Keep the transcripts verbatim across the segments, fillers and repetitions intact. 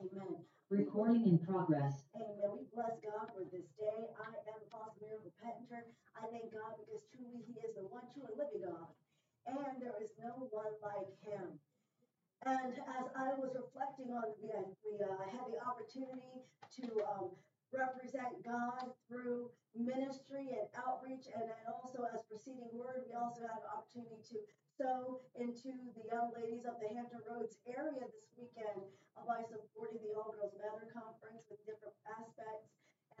Amen. Recording in progress. Amen. We bless God for this day. I am Apostle Miracle Pettenger. I thank God because truly he is the one true and living God, and there is no one like him. And as I was reflecting on the, we uh, had the opportunity to um, represent God through ministry and outreach, and then also as preceding word, we also had an opportunity to sow into the young ladies of the Hampton Roads area this weekend by supporting the All Girls Matter Conference with different aspects.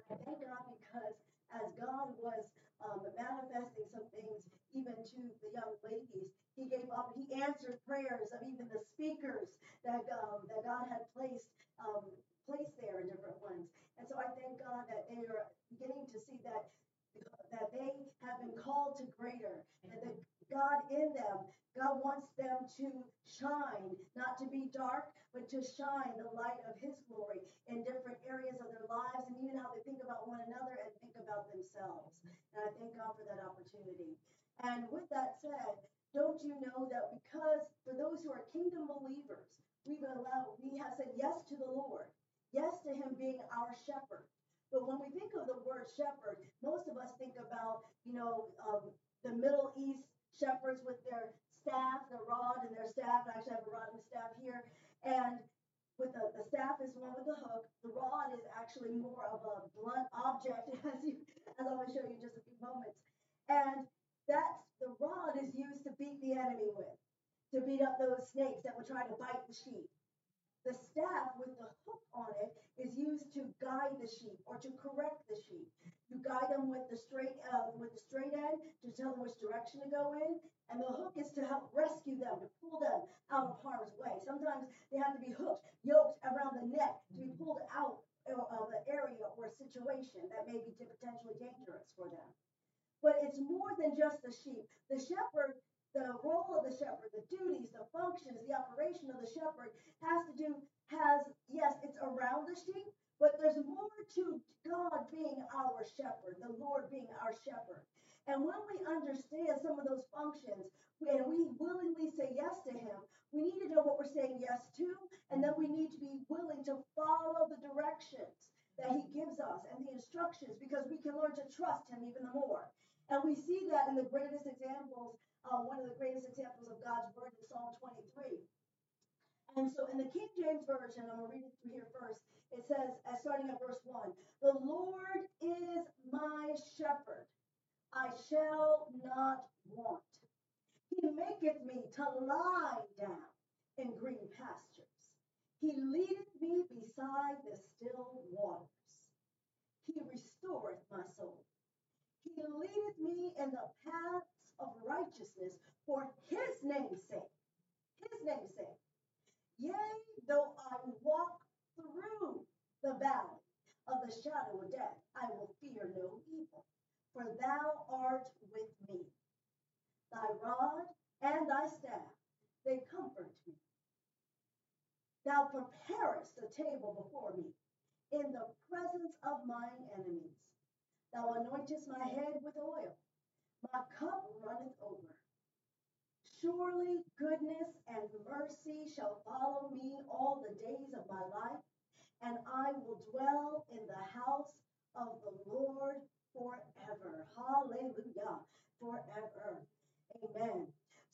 And I thank God because as God was Um, manifesting some things even to the young ladies, he gave up, he answered prayers of even the speakers that um, that God had placed um, placed there in different ones. And so I thank God that they are beginning to see that that they have been called to greater, and that God in them, God wants them to shine, not to be dark, but to shine the light of his glory in different areas of their lives, and even how they think about one another and think about themselves. And I thank God for that opportunity. And with that said, don't you know that because for those who are Kingdom Believers, we've allowed, we have said yes to the Lord, yes to him being our shepherd. But when we think of the word shepherd, most of us think about, you know, um, the Middle East shepherds with their staff, the rod and their staff. I actually have a rod and staff here. And with the, the staff is one with the hook. The rod is actually more of a blunt object, as you, as I'm going to show you in just a few moments. And that's, the rod is used to beat the enemy with, to beat up those snakes that would try to bite the sheep. The staff with the hook on it is used to guide the sheep or to correct the sheep. You guide them with the straight uh, with the straight end to tell them which direction to go in, and the hook is to help rescue them, to pull them out of harm's way. Sometimes they have to be hooked, yoked around the neck to be pulled out of an area or situation that may be potentially dangerous for them. But it's more than just the sheep. The shepherd, the role of the shepherd, the duties, the functions, the operation of the shepherd has to do, has, yes, it's around the sheep, but there's more to God being our shepherd, the Lord being our shepherd. And when we understand some of those functions, and we willingly say yes to him, we need to know what we're saying yes to, and then we need to be willing to follow the directions that he gives us and the instructions, because we can learn to trust him even more. And we see that in the greatest examples, uh, one of the greatest examples of God's word in Psalm twenty-three. And so in the King James Version, I'm going to read it through here first. It says, uh, starting at verse one, "The Lord is my shepherd. I shall not want. He maketh me to lie down in green pastures. He leadeth me beside the still waters. He restoreth my soul. He leadeth me in the paths of righteousness for his name's sake." His name's sake. "Yea, though I walk through the valley of the shadow of death, I will fear no evil. For thou art with me. Thy rod and thy staff, they comfort me. Thou preparest a table before me in the presence of mine enemies. Thou anointest my head with oil. My cup runneth over. Surely goodness and mercy shall follow me all the days of my life, and I will dwell in the house of the Lord forever." Hallelujah. Forever. Amen.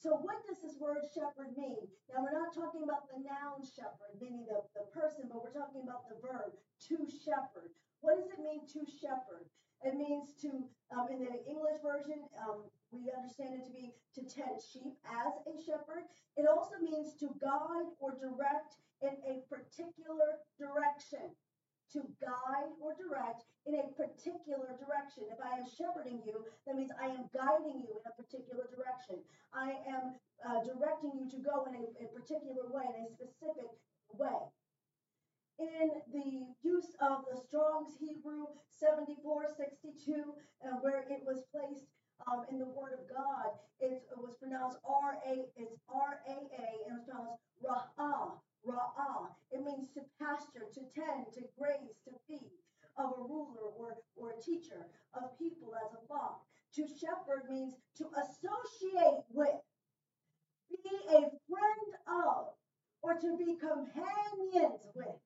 So what does this word shepherd mean? Now, we're not talking about the noun shepherd, meaning the, the person, but we're talking about the verb, to shepherd. What does it mean to shepherd? It means to, um, in the English version, um, we understand it to be to tend sheep as a shepherd. It also means to guide or direct in a particular direction. To guide or direct in a particular direction. If I am shepherding you, that means I am guiding you in a particular direction. I am uh, directing you to go in a, a particular way, in a specific way. In the use of the Strong's Hebrew seventy-four sixty-two, uh, where it was placed um, in the Word of God, it, it was pronounced R A, it's R A A, and it was pronounced Ra'ah. Ra'ah, it means to pasture, to tend, to graze, to feed, of a ruler or, or a teacher, of people as a flock. To shepherd means to associate with, be a friend of, or to be companions with.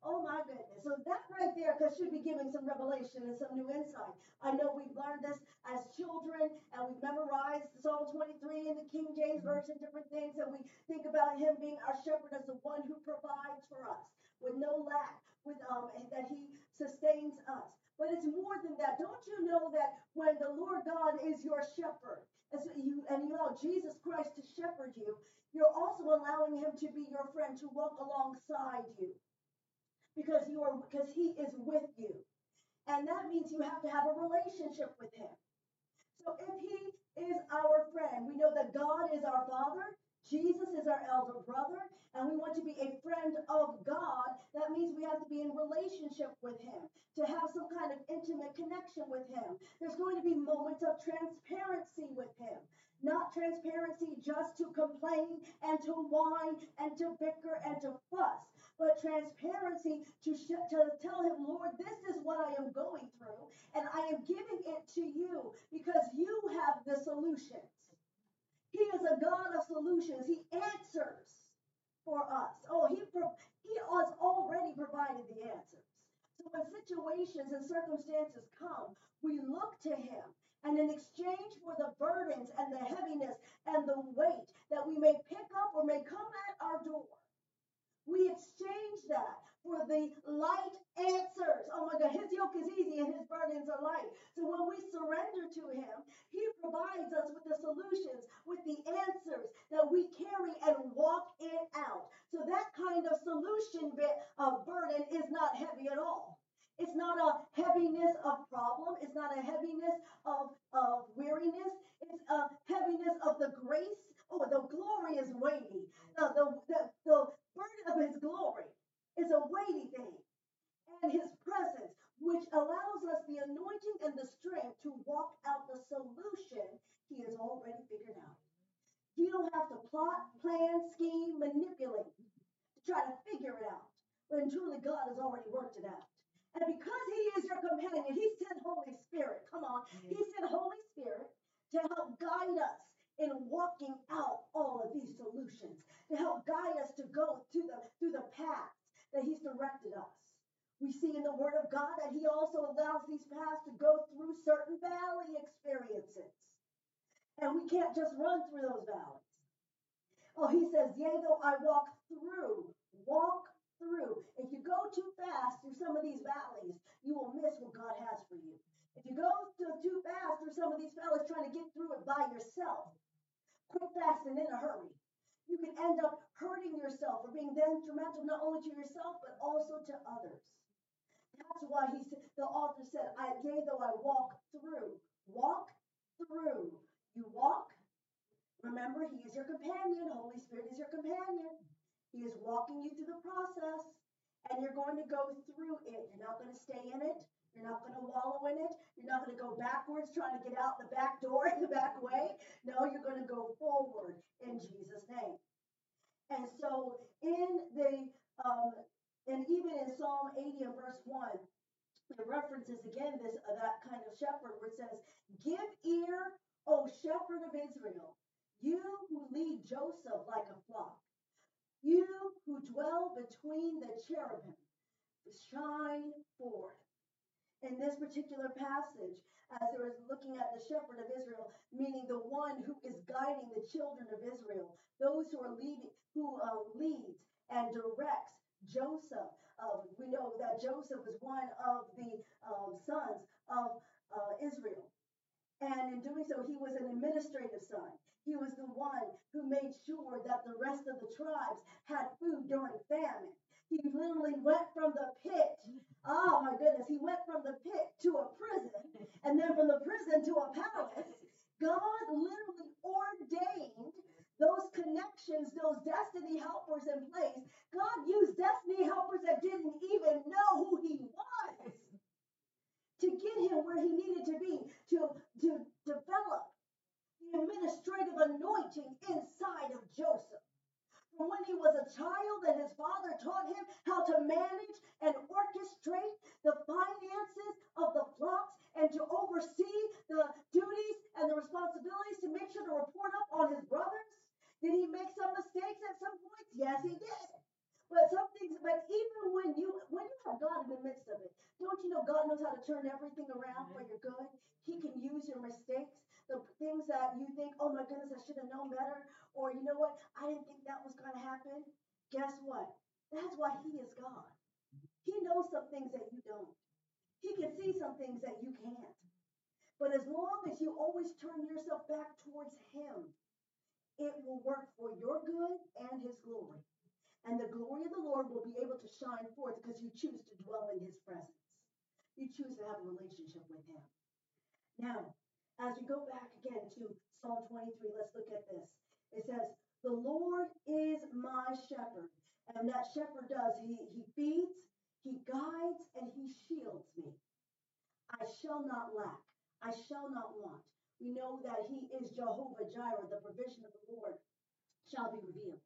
Oh my goodness. So that right there should be giving some revelation and some new insight. I know we've learned this as children, and we've memorized Psalm twenty-three in the King James Version, different things, and we think about him being our shepherd as the one who provides for us with no lack, with um, and that he sustains us. But it's more than that. Don't you know that when the Lord God is your shepherd, and, so you, and you allow Jesus Christ to shepherd you, you're also allowing him to be your friend, to walk alongside you. Because you are, because he is with you. And that means you have to have a relationship with him. So if he is our friend, we know that God is our Father, Jesus is our elder brother, and we want to be a friend of God. That means we have to be in relationship with him, to have some kind of intimate connection with him. There's going to be moments of transparency with him. Not transparency just to complain and to whine and to bicker and to fuss, but transparency to, sh to tell him, Lord, this is what I am going through, and I am giving it to you because you have the solutions. He is a God of solutions. He answers for us. Oh, he, pro he has already provided the answers. So when situations and circumstances come, we look to him. And in exchange for the burdens and the heaviness and the weight that we may pick up or may come at our door, we exchange that for the light answers. Oh my God, his yoke is easy and his burdens are light. So when we surrender to him, he provides us with the solutions, with the answers that we carry and walk it out. So that kind of solution bit of burden is not heavy at all. It's not a heaviness of problem. It's not a heaviness of, of weariness. It's a heaviness of the grace. Oh, the glory is weighty. The, the, the, the burden of his glory is a weighty thing. And his presence, which allows us the anointing and the strength to walk out the solution he has already figured out. You don't have to plot, plan, scheme, manipulate to try to figure it out. When truly God has already worked it out. And because he is your companion, he sent Holy Spirit. Come on. He sent Holy Spirit to help guide us in walking out all of these solutions, to help guide us to go to the, through the path that he's directed us. We see in the Word of God that he also allows these paths to go through certain valley experiences. And we can't just run through those valleys. Oh, he says, yea, though I walk through, walk through. Through. If you go too fast through some of these valleys, you will miss what God has for you. If you go too fast through some of these valleys trying to get through it by yourself, quick, fast, and in a hurry, you can end up hurting yourself or being detrimental not only to yourself, but also to others. That's why he, the author said, I yea, though I walk through, walk through. You walk, remember, he is your companion. Holy Spirit is your companion. He is walking you through the process, and you're going to go through it. You're not going to stay in it. You're not going to wallow in it. You're not going to go backwards trying to get out the back door in the back way. No, you're going to go forward in Jesus' name. And so in the, um, and even in Psalm eighty and verse one, it references again this uh, that kind of shepherd where it says, give ear, O shepherd of Israel, you who lead Joseph like a flock. You who dwell between the cherubim, shine forth. in this particular passage, as they were looking at the shepherd of Israel, meaning the one who is guiding the children of Israel, those who are leading, who uh, leads and directs Joseph. Uh, we know that Joseph was one of the um, sons of uh, Israel. And in doing so, he was an administrative son. He was the one who made sure that the rest of the tribes had food during famine. He literally went from the pit. Oh, my goodness. He went from the pit to a prison, and then from the prison to a palace. God literally ordained those connections, those destiny helpers in place. God used destiny helpers that didn't even know who he was to get him where he needed to be, to, to develop the administrative anointing inside of Joseph. From when he was a child and his father taught him how to manage and orchestrate the finances of the flocks and to oversee the duties and the responsibilities to make sure to report up on his brothers. Did he make some mistakes at some points? Yes, he did. But some things, but even when you when you have God in the midst of it, don't you know God knows how to turn everything around for your good? He can use your mistakes, the things that you think, oh my goodness, I should have known better, or you know what, I didn't think that was going to happen. Guess what? That's why he is God. He knows some things that you don't. He can see some things that you can't. But as long as you always turn yourself back towards him, it will work for your good and his glory. And the glory of the Lord will be able to shine forth because you choose to dwell in his presence. You choose to have a relationship with him. Now, as we go back again to Psalm twenty-three, let's look at this. It says, the Lord is my shepherd. And that shepherd does, he, he feeds, he guides, and he shields me. I shall not lack. I shall not want. We know that he is Jehovah Jireh. The provision of the Lord shall be revealed.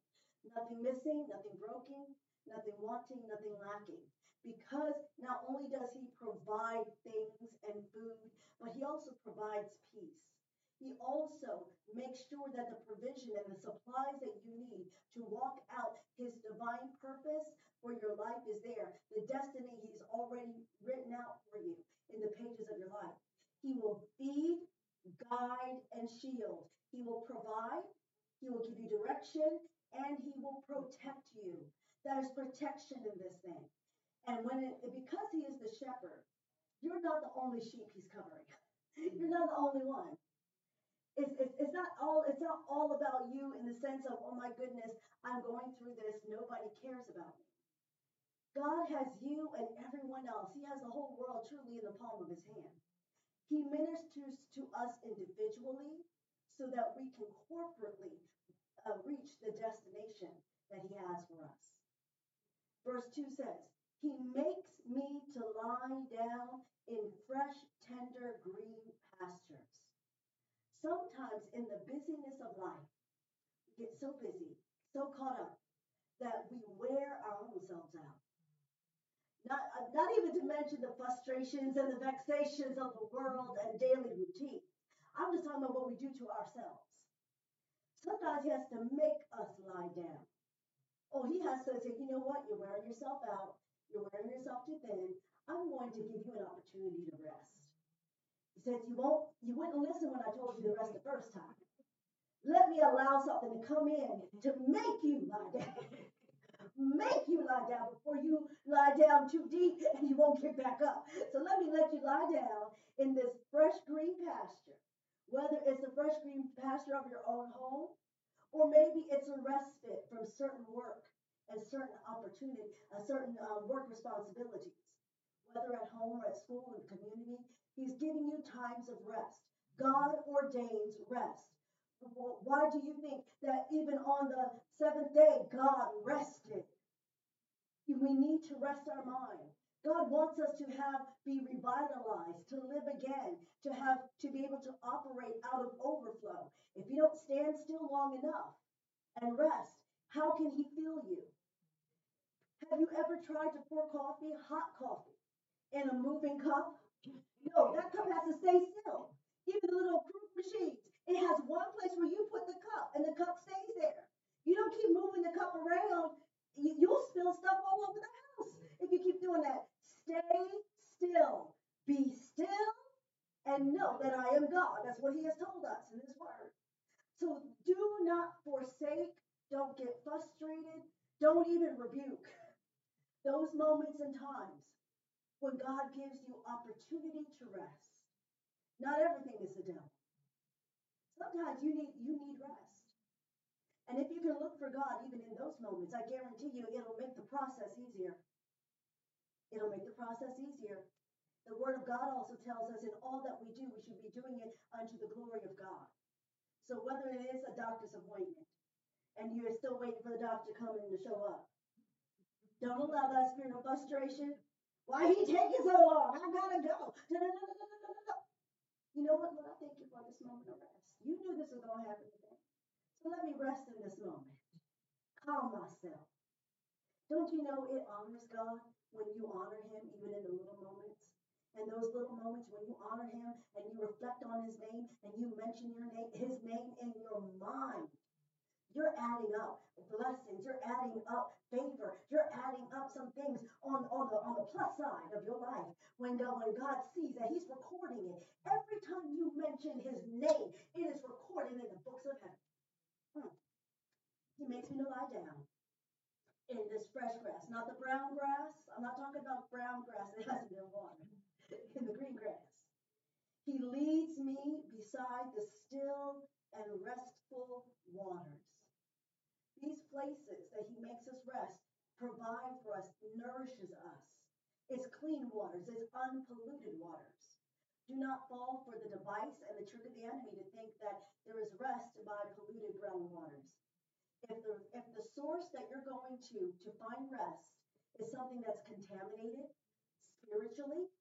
Nothing missing, nothing broken, nothing wanting, nothing lacking. Because not only does he provide things and food, but he also provides peace. He also makes sure that the provision and the supplies that you need to walk out his divine purpose for your life is there. The destiny he's already written out for you in the pages of your life. He will feed, guide, and shield. He will provide. He will give you direction. And he will protect you. That is protection in this thing. And when it, because he is the shepherd, you're not the only sheep he's covering. You're not the only one. It's, it's, it's not all. It's not all about you in the sense of, oh my goodness, I'm going through this. Nobody cares about me. God has you and everyone else. He has the whole world truly in the palm of his hand. He ministers to us individually so that we can corporately Uh, reach the destination that he has for us. Verse two says, he makes me to lie down in fresh, tender, green pastures. Sometimes in the busyness of life, we get so busy, so caught up, that we wear our own selves out. Not, uh, not even to mention the frustrations and the vexations of the world and daily routine. I'm just talking about what we do to ourselves. Sometimes he has to make us lie down. Oh, he has to say, you know what? You're wearing yourself out. You're wearing yourself too thin. I'm going to give you an opportunity to rest. He says, you won't, you wouldn't listen when I told you to rest the first time. Let me allow something to come in to make you lie down. Make you lie down before you lie down too deep and you won't get back up. So let me let you lie down in this fresh green pasture. Whether it's the fresh green pasture of your own home, or maybe it's a respite from certain work and certain opportunity, a certain um, work responsibilities, whether at home or at school or in the community, he's giving you times of rest. God ordains rest. Why do you think that even on the seventh day, God rested? We need to rest our mind. God wants us to have, be revitalized, to live again, to have, to be able to operate out of overflow. If you don't stand still long enough and rest, how can he fill you? Have you ever tried to pour coffee, hot coffee, in a moving cup? No, that cup has to stay still. Even the little proof machines, it has one place where you put the cup and the cup stays there. You don't keep moving the cup around. You'll spill stuff all over the house if you keep doing that. Stay still. Be still and know that I am God. That's what he has told us in his word. So do not forsake. Don't get frustrated. Don't even rebuke those moments and times when God gives you opportunity to rest. Not everything is the devil. Sometimes you need you need rest. And if you can look for God even in those moments, I guarantee you it'll make the process easier. It'll make the process easier. The word of God also tells us in all that we do, we should be doing it unto the glory of God. So whether it is a doctor's appointment and you're still waiting for the doctor to come in to show up, don't allow that spirit of frustration. Why he taking so long? I gotta go. No, no, no, no, no, no, no. You know what? Lord, I thank you for this moment of rest. You knew this was going to happen today. So let me rest in this moment. Calm myself. Don't you know it honors God when you honor him, even in the little moments? And those little moments when you honor him and you reflect on his name and you mention your name, his name in your mind, you're adding up blessings. You're adding up favor. You're adding up some things on, on, the, on the plus side of your life. When God, when God sees that, he's recording it. Every time you mention his name, it is recorded in the books of heaven. Hmm. He makes me to lie down in this fresh grass, not the brown grass. I'm not talking about brown grass that hasn't been watered, in the green grass. He leads me beside the still and restful waters. These places that he makes us rest provide for us, nourishes us. It's clean waters, it's unpolluted waters. Do not fall for the device and the trick of the enemy to think that there is rest by polluted brown waters. If the, if the source that you're going to to find rest is something that's contaminated spiritually,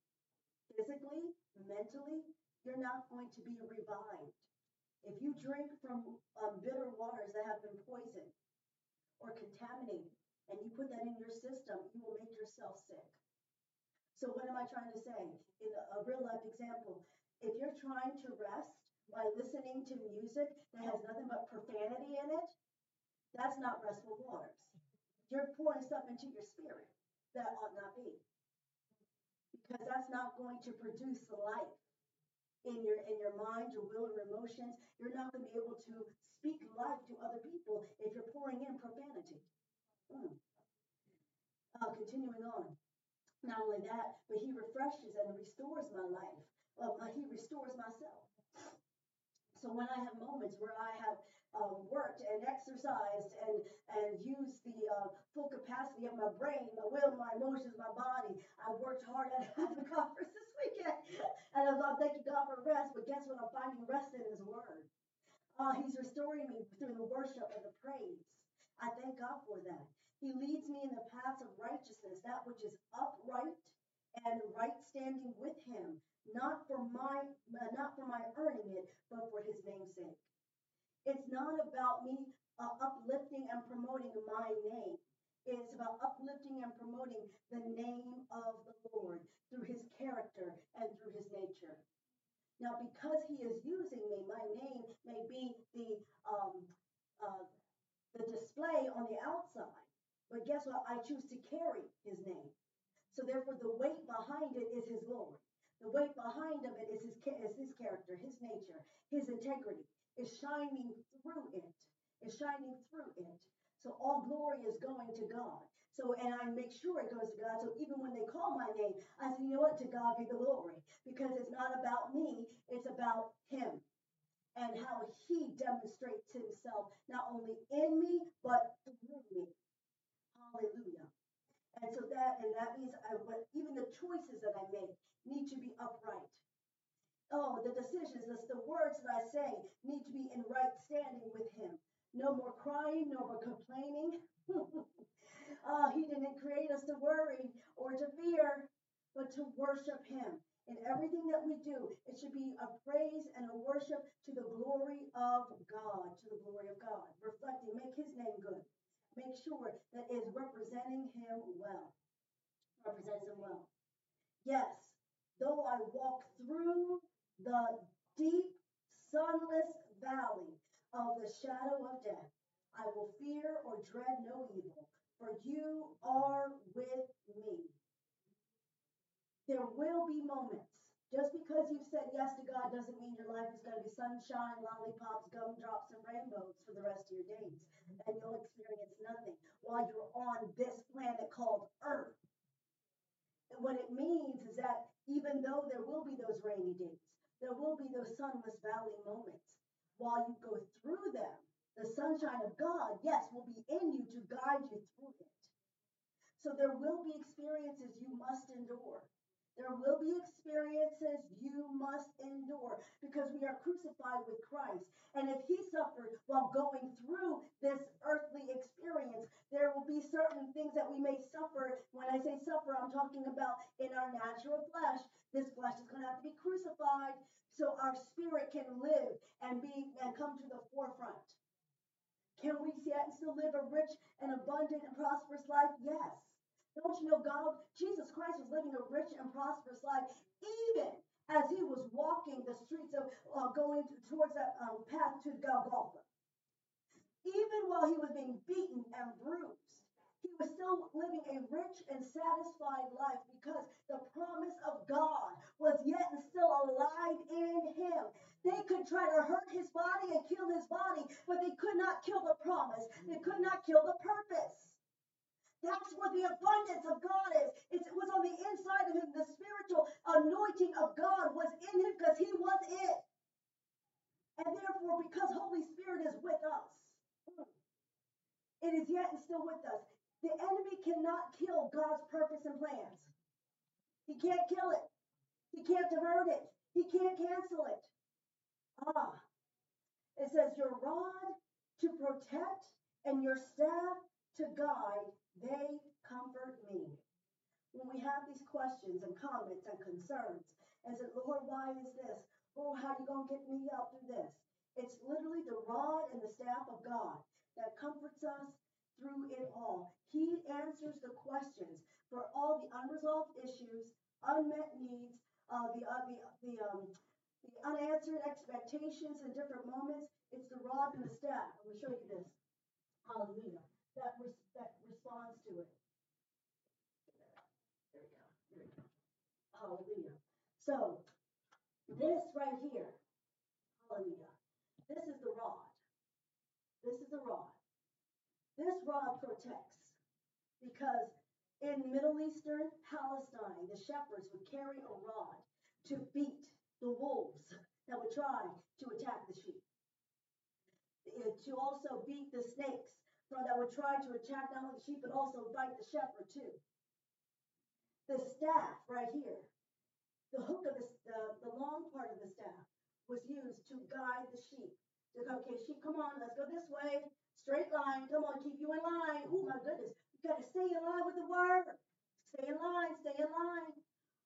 physically, mentally, you're not going to be revived. If you drink from um, bitter waters that have been poisoned or contaminated, and you put that in your system, you will make yourself sick. So what am I trying to say? In a, a real life example, if you're trying to rest by listening to music that has nothing but profanity in it, that's not restful waters. You're pouring stuff into your spirit that ought not be, because that's not going to produce life in your in your mind, your will, your emotions. You're not going to be able to speak life to other people if you're pouring in profanity. Mm. Uh, continuing on. Not only that, but he refreshes and restores my life. Uh, he restores myself. So when I have moments where I have um, worked and exercised and, and used the uh, full capacity of my brain, my will, my emotions, my body, I worked hard at the conference this weekend. And I'm, I'm thanking God for rest, but guess what? I'm finding rest in his word. Uh, he's restoring me through the worship and the praise. I thank God for that. He leads me in the paths of righteousness, that which is upright and right standing with him, not for my not for my earning it, but for his name's sake. It's not about me uh, uplifting and promoting my name. It's about uplifting and promoting the name of the Lord through his character and through his nature. Now, because he is using me, my name may be the um, uh, the display on the outside, but guess what? I choose to carry his name. So therefore, the weight behind it is his glory. The weight behind of it is his, is his character, his nature, his integrity. It's shining through it. It's shining through it. So all glory is going to God. So, and I make sure it goes to God. So even when they call my name, I say, you know what? To God be the glory. Because it's not about me. It's about him and how he demonstrates himself, not only in me, but through me. Hallelujah. And so that, and that means I would, even the choices that I make need to be upright. Oh, the decisions, the, the words that I say need to be in right standing with him. No more crying, no more complaining. uh, he didn't create us to worry or to fear, but to worship him. In everything that we do, it should be a praise and a worship to the glory of God, to the glory of God. Reflecting, make his name good. Make sure that is representing him well. Represents him well. Yes, though I walk through the deep, sunless valley of the shadow of death, I will fear or dread no evil, for you are with me. There will be moments. Just because you've said yes to God doesn't mean your life is going to be sunshine, lollipops, gumdrops, and rainbows for the rest of your days. And you'll experience nothing while you're on this planet called Earth. And what it means is that even though there will be those rainy days, there will be those sunless valley moments. While you go through them, the sunshine of God, yes, will be in you to guide you through it. So there will be experiences you must endure. There will be experiences you must endure because we are crucified with Christ. And if he suffered while going through this earthly experience, there will be certain things that we may suffer. When I say suffer, I'm talking about in our natural flesh. This flesh is going to have to be crucified so our spirit can live and be and come to the forefront. Can we yet still live a rich and abundant and prosperous life? Yes. Don't you know God, Jesus Christ was living a rich and prosperous life, even as he was walking the streets of uh, going to, towards that um, path to Golgotha. Even while he was being beaten and bruised, he was still living a rich and satisfied life because the promise of God was yet and still alive in him. They could try to hurt his body and kill his body, but they could not kill the promise. They could not kill the purpose. That's where the abundance of God is. It's, it was on the inside of him. The spiritual anointing of God was in him because he was it. And therefore, because Holy Spirit is with us, it is yet and still with us. The enemy cannot kill God's purpose and plans. He can't kill it. He can't divert it. He can't cancel it. Ah, it says your rod to protect and your staff to guide, they comfort me. When we have these questions and comments and concerns, and say, Lord, why is this? Lord, how are you going to get me out through this? It's literally the rod and the staff of God that comforts us through it all. He answers the questions for all the unresolved issues, unmet needs, uh, the, uh, the, the, um, the unanswered expectations in different moments. It's the rod and the staff. I'm going to show you this. Hallelujah. That, res that responds to it. There we go. There we go. Hallelujah. So, this right here, hallelujah, this is the rod. This is the rod. This rod protects because in Middle Eastern Palestine, the shepherds would carry a rod to beat the wolves that would try to attack the sheep, to also beat the snakes that would try to attack not only the sheep, but also bite the shepherd too. The staff right here, the hook of the, the, the long part of the staff was used to guide the sheep. To go, okay, sheep, come on, let's go this way. Straight line, come on, keep you in line. Oh my goodness, you got to stay in line with the word. Stay in line, stay in line.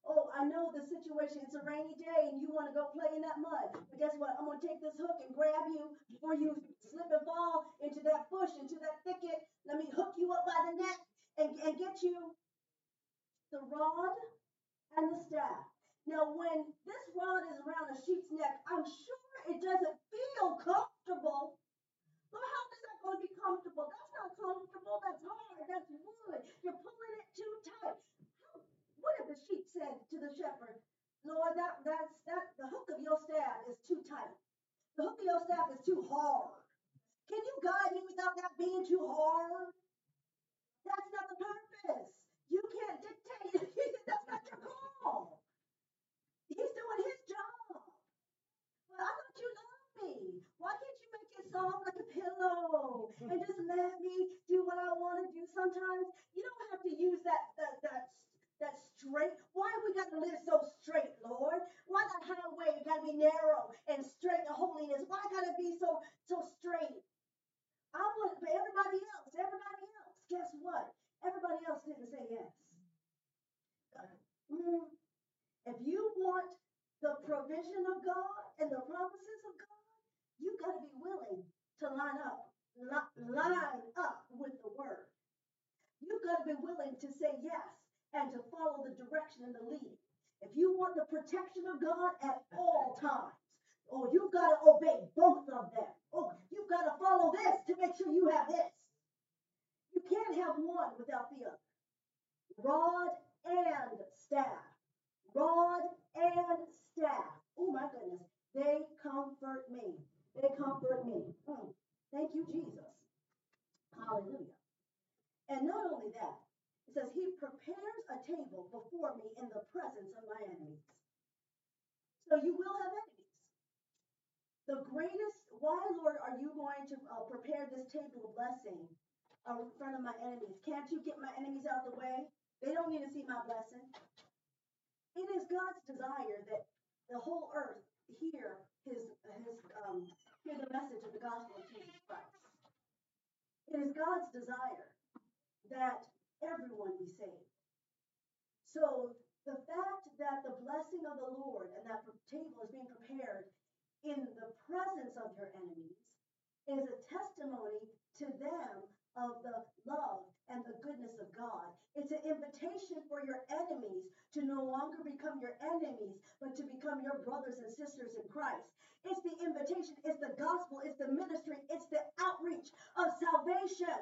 Oh, I know the situation, it's a rainy day and you want to go play in that mud. But guess what? I'm going to take this hook and grab you before you slip and fall into that bush, into that thicket. Let me hook you up by the neck and, and get you. The rod and the staff. Now, when this rod is around a sheep's neck, I'm sure it doesn't feel comfortable. Well, how is that going to be comfortable? That's not comfortable. That's hard. That's wood. You're pulling it too tight. What if the sheep said to the shepherd, Lord, that, that's, that, the hook of your staff is too tight. The hook of your staff is too hard. Can you guide me without that being too hard? That's not the purpose. You can't dictate it. That's not your call. He's doing his job. Well, I thought you loved me. Why can't you make it soft like a pillow and just let me do what I want to do sometimes? You don't have to use that, that, that That's straight. Why we got to live so straight, Lord? Why that highway got to be narrow and straight to holiness? Why got to be so so straight? I want, but everybody else, everybody else, guess what? Everybody else didn't say yes. Mm-hmm. If you want the provision of God and the promises of God, you got to be willing to line up, li- line up with the word. You got to be willing to say yes and to follow the direction and the lead. If you want the protection of God at all times, oh, you've got to obey both of them. Oh, you've got to follow this to make sure you have this. You can't have one without the other. Rod and staff rod and staff. Oh, my goodness. They comfort me. They comfort me. Mm. Thank you, Jesus. Hallelujah. And not only that, it says he prepares a table before me in the presence of my enemies. So you will have enemies. The greatest, why, Lord, are you going to uh, prepare this table of blessing uh, in front of my enemies? Can't you get my enemies out of the way? They don't need to see my blessing. It is God's desire that the whole earth hear his, his um, hear the message of the gospel of Jesus Christ. It is God's desire that everyone be saved. So the fact that the blessing of the Lord and that table is being prepared in the presence of your enemies is a testimony to them of the love and the goodness of God. It's an invitation for your enemies to no longer become your enemies, but to become your brothers and sisters in Christ. It's the invitation, it's the gospel, it's the ministry, it's the outreach of salvation.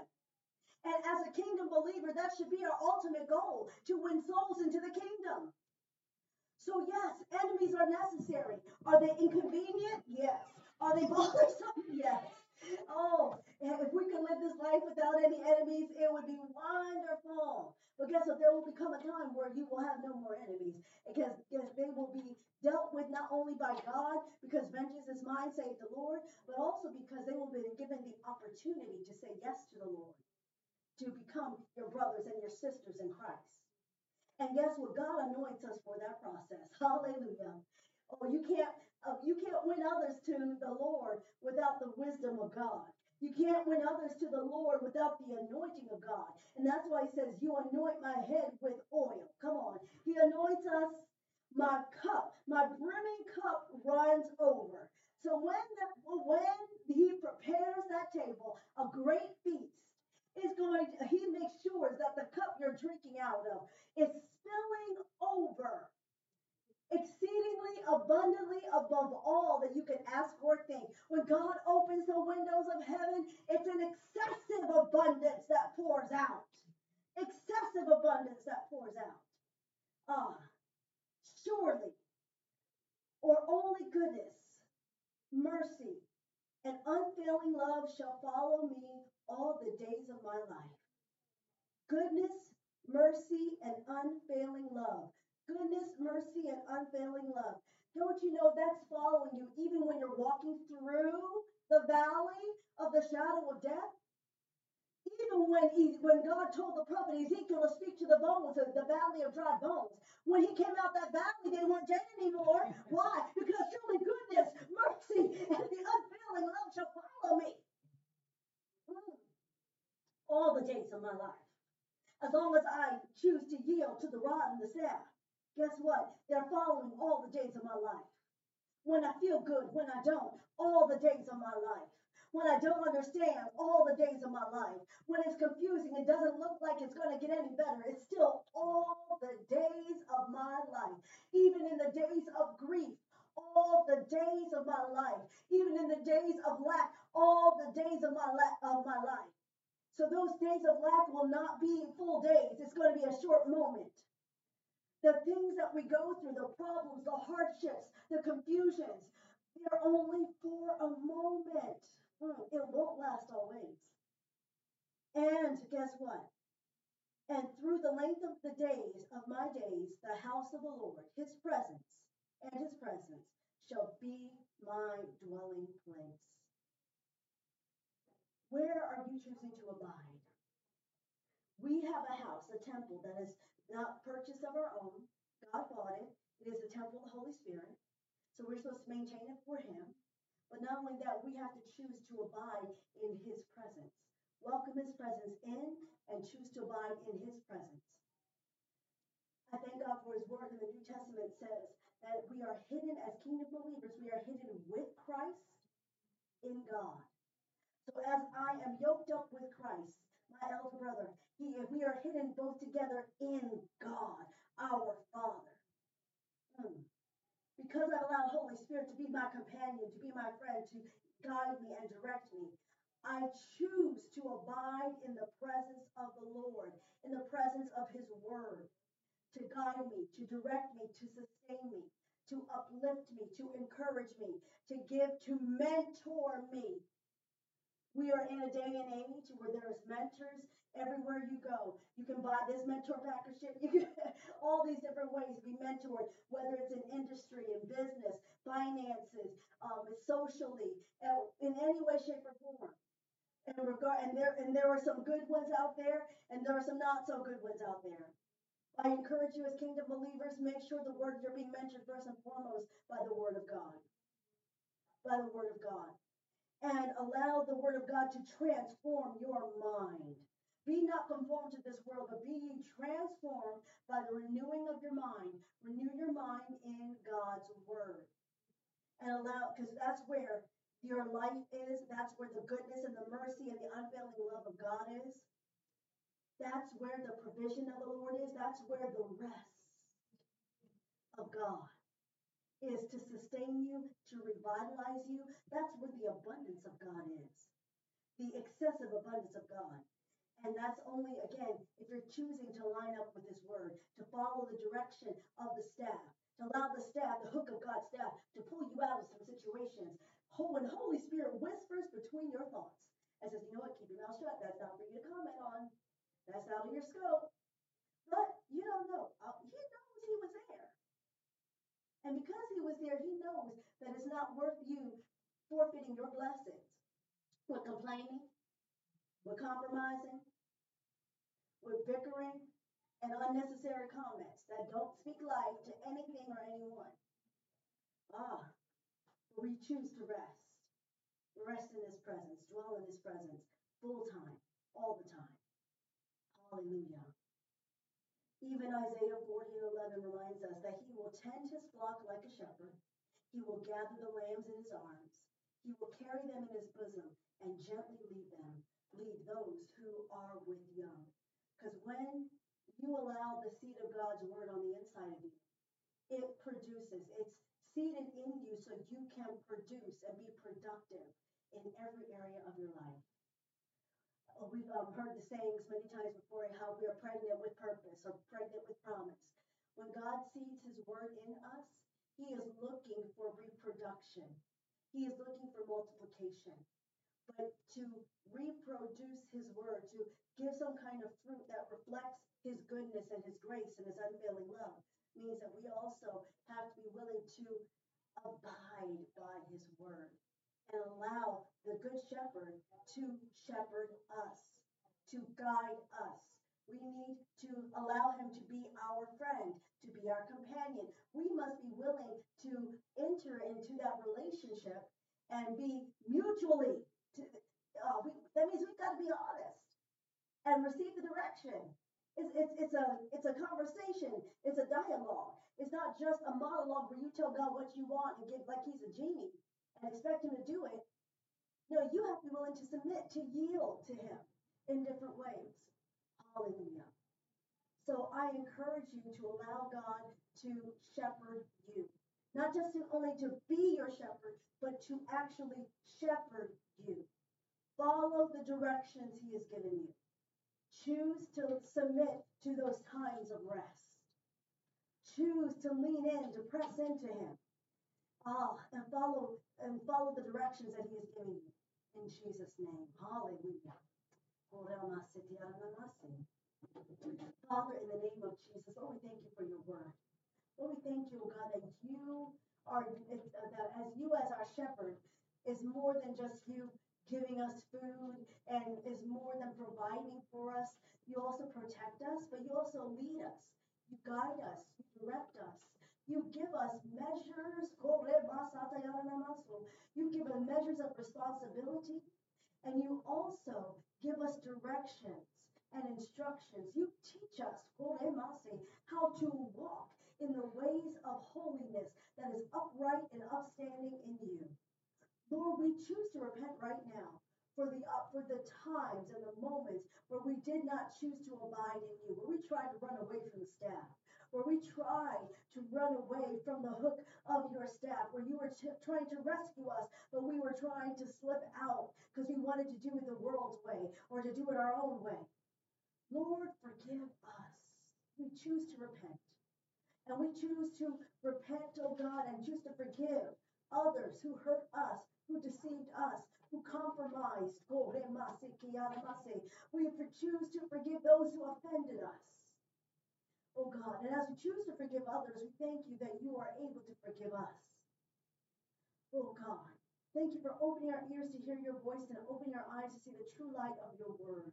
And as a kingdom believer, that should be our ultimate goal, to win souls into the kingdom. So yes, enemies are necessary. Are they inconvenient? Yes. Are they bothersome? Yes. Oh, if we could live this life without any enemies, it would be wonderful. But guess what? There will become a time where you will have no more enemies. Because they will be dealt with not only by God, because vengeance is mine, saith the Lord, but also because they will be given the opportunity to say yes to the Lord, to become your brothers and your sisters in Christ. And guess what? God anoints us for that process. Hallelujah. Oh, you can't uh, you can't win others to the Lord without the wisdom of God. You can't win others to the Lord without the anointing of God. And that's why he says, you anoint my head with oil. Come on. He anoints us. My cup, my brimming cup runs over. So when, the, when he prepares that table, a great feast, is going to, he makes sure that the cup you're drinking out of is spilling over exceedingly abundantly above all that you can ask or think. When God opens the windows of heaven, it's an excessive abundance that pours out. Excessive abundance that pours out. Ah, surely, or only goodness, mercy, and unfailing love shall follow me all the days of my life. Goodness, mercy, and unfailing love. Goodness, mercy, and unfailing love. Don't you know that's following you even when you're walking through the valley of the shadow of death? Even when he, when God told the prophet Ezekiel to speak to the bones of the valley of dry bones, when he came out that valley, they weren't dead anymore. Why? Because truly goodness, mercy, and the unfailing love shall follow me all the days of my life. As long as I choose to yield to the rod and the staff, guess what? They're following all the days of my life. When I feel good, when I don't, all the days of my life. When I don't understand, all the days of my life. When it's confusing and doesn't look like it's going to get any better, it's still all the days of my life. Even in the days of grief, all the days of my life. Even in the days of lack, all the days of my, la- of my life. So those days of lack will not be full days. It's going to be a short moment. The things that we go through, the problems, the hardships, the confusions, they're only for a moment. Mm, it won't last always. And guess what? And through the length of the days of my days, the house of the Lord, his presence and his presence shall be my dwelling place. Where are you choosing to abide? We have a house, a temple that is not purchased of our own. God bought it. It is a temple of the Holy Spirit. So we're supposed to maintain it for him. But not only that, we have to choose to abide in his presence. Welcome his presence in and choose to abide in his presence. I thank God for his word in the New Testament says that we are hidden as kingdom believers. We are hidden with Christ in God. So as I am yoked up with Christ, my elder brother, he, we are hidden both together in God, our Father. Mm. Because I allowed the Holy Spirit to be my companion, to be my friend, to guide me and direct me, I choose to abide in the presence of the Lord, in the presence of his word. to guide me, to direct me, to sustain me, to uplift me, to encourage me, to give, to mentor me. We are in a day and age where there's mentors everywhere you go. You can buy this mentor package. You can all these different ways to be mentored, whether it's in industry, in business, finances, um, socially, in any way, shape, or form. And regard, and there and there are some good ones out there, and there are some not so good ones out there. I encourage you as Kingdom Believers, make sure the word you're being mentored first and foremost by the Word of God. By the Word of God. And allow the Word of God to transform your mind. Be not conformed to this world, but be ye transformed by the renewing of your mind. Renew your mind in God's Word. And allow, because that's where your life is. That's where the goodness and the mercy and the unfailing love of God is. That's where the provision of the Lord is. That's where the rest of God is to sustain you, to revitalize you. That's where the abundance of God is, the excessive abundance of God. And that's only, again, if you're choosing to line up with His Word, to follow the direction of the staff, to allow the staff, the hook of God's staff, to pull you out of some situations. When Holy Spirit whispers between your thoughts and says, you know what, keep your mouth shut. That's not for you to comment on. That's out of your scope. But you don't know. He knows He was there. And because He was there, He knows that it's not worth you forfeiting your blessings with complaining, with compromising, with bickering, and unnecessary comments that don't speak life to anything or anyone. Ah, we choose to rest. Rest in His presence. Dwell in His presence full time, all the time. Hallelujah. Even Isaiah forty and eleven reminds us that He will tend His flock like a shepherd. He will gather the lambs in His arms. He will carry them in His bosom and gently lead them, lead those who are with young. Because when you allow the seed of God's word on the inside of you, it produces. It's seeded in you so you can produce and be productive in every area of your life. We've um, heard the sayings many times before, how we are pregnant with purpose or pregnant with promise. When God seeds His word in us, He is looking for reproduction. He is looking for multiplication. But to reproduce His word, to give some kind of fruit that reflects His goodness and His grace and His unfailing love, means that we also have to be willing to abide by His word. And allow the Good Shepherd to shepherd us, to guide us. We need to allow Him to be our friend, to be our companion. We must be willing to enter into that relationship and be mutually. To, uh, we, that means we've got to be honest and receive the direction. It's, it's, it's, a, it's a conversation. It's a dialogue. It's not just a monologue where you tell God what you want and give like He's a genie. And expect Him to do it. No, you have to be willing to submit, to yield to Him in different ways. Hallelujah. So I encourage you to allow God to shepherd you. Not just to, only to be your shepherd, but to actually shepherd you. Follow the directions He has given you. Choose to submit to those times of rest. Choose to lean in, to press into Him. Ah, and follow and follow the directions that He is giving you in Jesus' name. Hallelujah. Father, in the name of Jesus, Lord, we thank You for Your word. Lord, we thank You, God, that you are that as you as our shepherd is more than just You giving us food and is more than providing for us. You also protect us, but You also lead us. You guide us, You direct us, You give us measures, You give us measures of responsibility, and You also give us directions and instructions. You teach us how to walk in the ways of holiness that is upright and upstanding in You. Lord, we choose to repent right now. For the, uh, for the times and the moments where we did not choose to abide in You, where we tried to run away from the staff, where we tried to run away from the hook of Your staff, where You were t- trying to rescue us, but we were trying to slip out because we wanted to do it the world's way or to do it our own way. Lord, forgive us. we choose to repent. And we choose to repent, oh God, and choose to forgive others who hurt us, who deceived us, who compromised. We choose to forgive those who offended us, oh God. And as we choose to forgive others, we thank you that you are able to forgive us, oh God. Thank you for opening our ears to hear your voice and opening our eyes to see the true light of your word.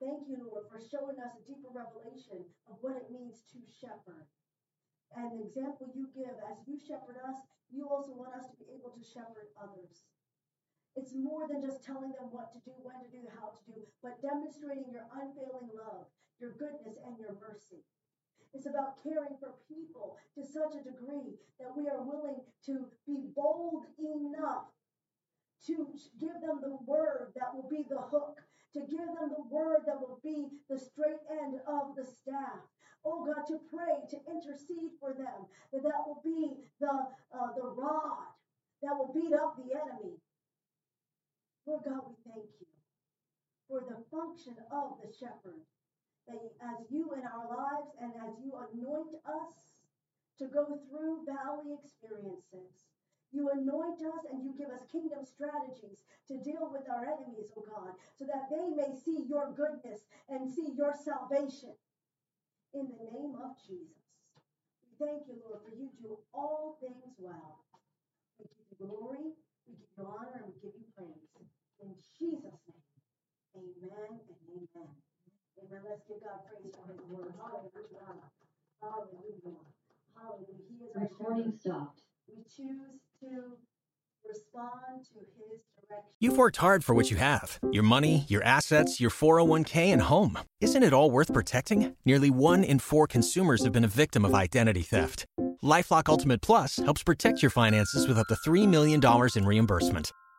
Thank you, Lord, for showing us a deeper revelation of what it means to shepherd. And the example you give, as you shepherd us, you also want us to be able to shepherd others. It's more than just telling them what to do, when to do, how to do, but demonstrating your unfailing love, your goodness, and your mercy. It's about caring for people to such a degree that we are willing to be bold enough to give them the word that will be the hook, to give them the word that will be the straight end of the staff. Oh God, to pray, to intercede for them, that that will be the, uh, the rod that will beat up the enemy. Lord God, we thank you for the function of the shepherd. That as you in our lives and as you anoint us to go through valley experiences, you anoint us and you give us kingdom strategies to deal with our enemies, oh God, so that they may see your goodness and see your salvation. In the name of Jesus, we thank you, Lord, for you do all things well. We give you glory, we give you honor, and we give you praise. In Jesus' name, amen and amen. Amen. Let's give God praise for his word. Hallelujah. Hallelujah. Hallelujah. He is our recording stopped. We choose to respond to his direction. You've worked hard for what you have. Your money, your assets, your four oh one k, and home. Isn't it all worth protecting? Nearly one in four consumers have been a victim of identity theft. LifeLock Ultimate Plus helps protect your finances with up to three million dollars in reimbursement.